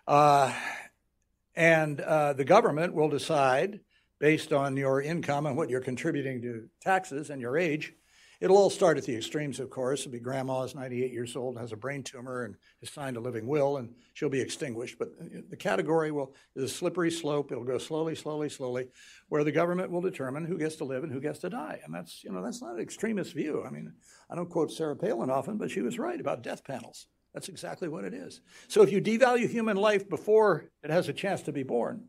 And the government will decide, based on your income and what you're contributing to taxes and your age. It'll all start at the extremes, of course. It'll be grandma's 98 years old and has a brain tumor and has signed a living will, and she'll be extinguished. But the category is a slippery slope. It'll go slowly, slowly, slowly, where the government will determine who gets to live and who gets to die. And that's, you know, that's not an extremist view. I mean, I don't quote Sarah Palin often, but she was right about death panels. That's exactly what it is. So if you devalue human life before it has a chance to be born,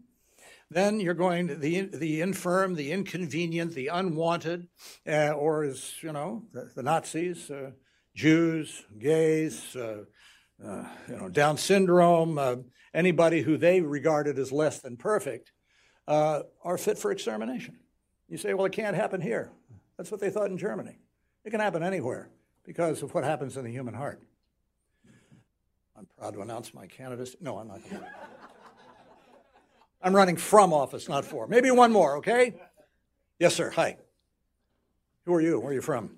then you're going to the infirm, the inconvenient, the unwanted, or as, you know, the Nazis, Jews, gays, Down syndrome, anybody who they regarded as less than perfect, are fit for extermination. You say, well, it can't happen here. That's what they thought in Germany. It can happen anywhere because of what happens in the human heart. I'm proud to announce my candidacy. No, I'm not. I'm running from office, not for. Maybe one more, okay? Yes, sir. Hi. Who are you? Where are you from?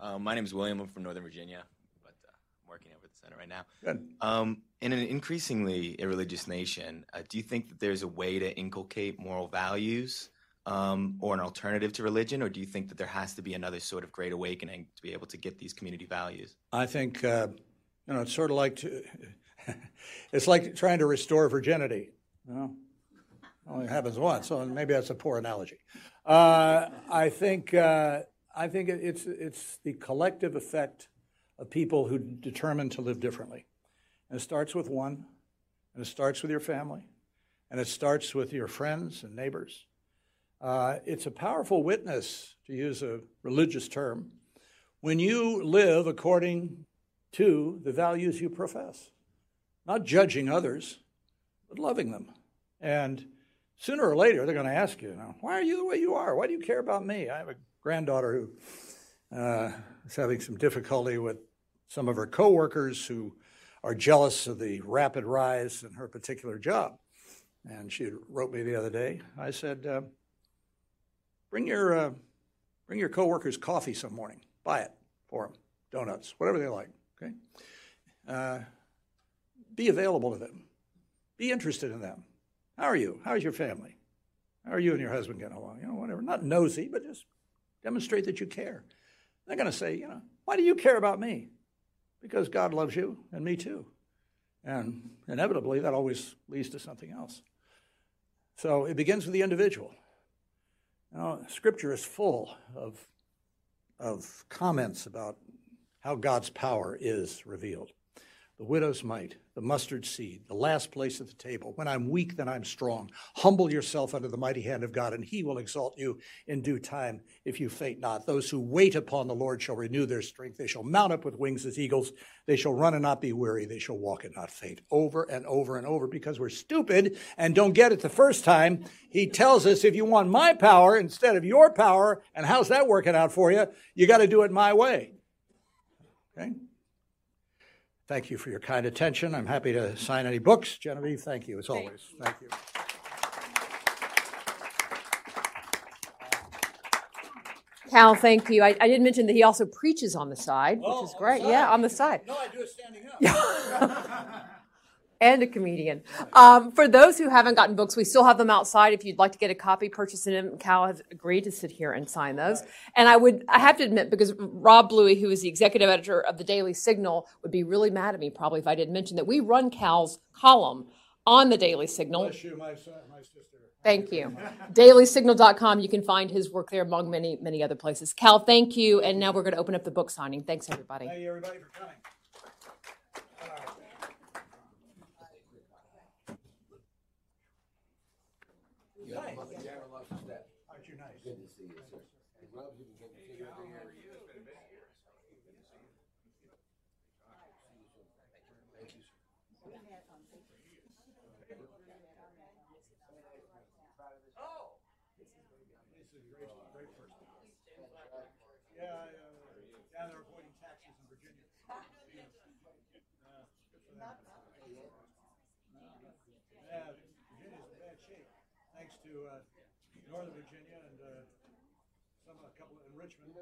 My name is William. I'm from Northern Virginia, but I'm working over at the center right now. Good. In an increasingly irreligious nation, do you think that there's a way to inculcate moral values or an alternative to religion, or do you think that there has to be another sort of great awakening to be able to get these community values? I think, it's sort of like it's like trying to restore virginity, you know? Only happens once, so maybe that's a poor analogy. I think it's the collective effect of people who determine to live differently. And it starts with one, and it starts with your family, and it starts with your friends and neighbors. It's a powerful witness, to use a religious term, when you live according to the values you profess, not judging others, but loving them. And sooner or later, they're going to ask you, why are you the way you are? Why do you care about me? I have a granddaughter who is having some difficulty with some of her coworkers who are jealous of the rapid rise in her particular job. And she wrote me the other day. I said, bring your coworkers coffee some morning. Buy it for them, donuts, whatever they like, okay? Be available to them. Be interested in them. How are you? How's your family? How are you and your husband getting along? Whatever. Not nosy, but just demonstrate that you care. They're going to say, why do you care about me? Because God loves you and me too. And inevitably, that always leads to something else. So it begins with the individual. Scripture is full of comments about how God's power is revealed. The widow's mite, the mustard seed, the last place at the table. When I'm weak, then I'm strong. Humble yourself under the mighty hand of God, and he will exalt you in due time if you faint not. Those who wait upon the Lord shall renew their strength. They shall mount up with wings as eagles. They shall run and not be weary. They shall walk and not faint. Over and over and over, because we're stupid and don't get it the first time. He tells us, if you want my power instead of your power, and how's that working out for you? You got to do it my way. Okay? Thank you for your kind attention. I'm happy to sign any books. Genevieve, thank you as always. Thank you. Cal, thank you. I didn't mention that he also preaches on the side, which is great. Yeah, on the side. No, I do it standing up. And a comedian. For those who haven't gotten books, we still have them outside. If you'd like to get a copy, purchase them. Cal has agreed to sit here and sign those. And I have to admit, because Rob Bluey, who is the executive editor of the Daily Signal, would be really mad at me probably if I didn't mention that we run Cal's column on the Daily Signal. Bless you, my son, my sister. Thank you. DailySignal.com. You can find his work there among many, many other places. Cal, thank you. And now we're going to open up the book signing. Thanks, everybody. Thank you, everybody, for coming. Nice. Aren't you nice? Good to see you, sir. Oh! This is great person. Yeah, down there avoiding taxes in Virginia. Thanks to Northern Virginia and a couple in Richmond.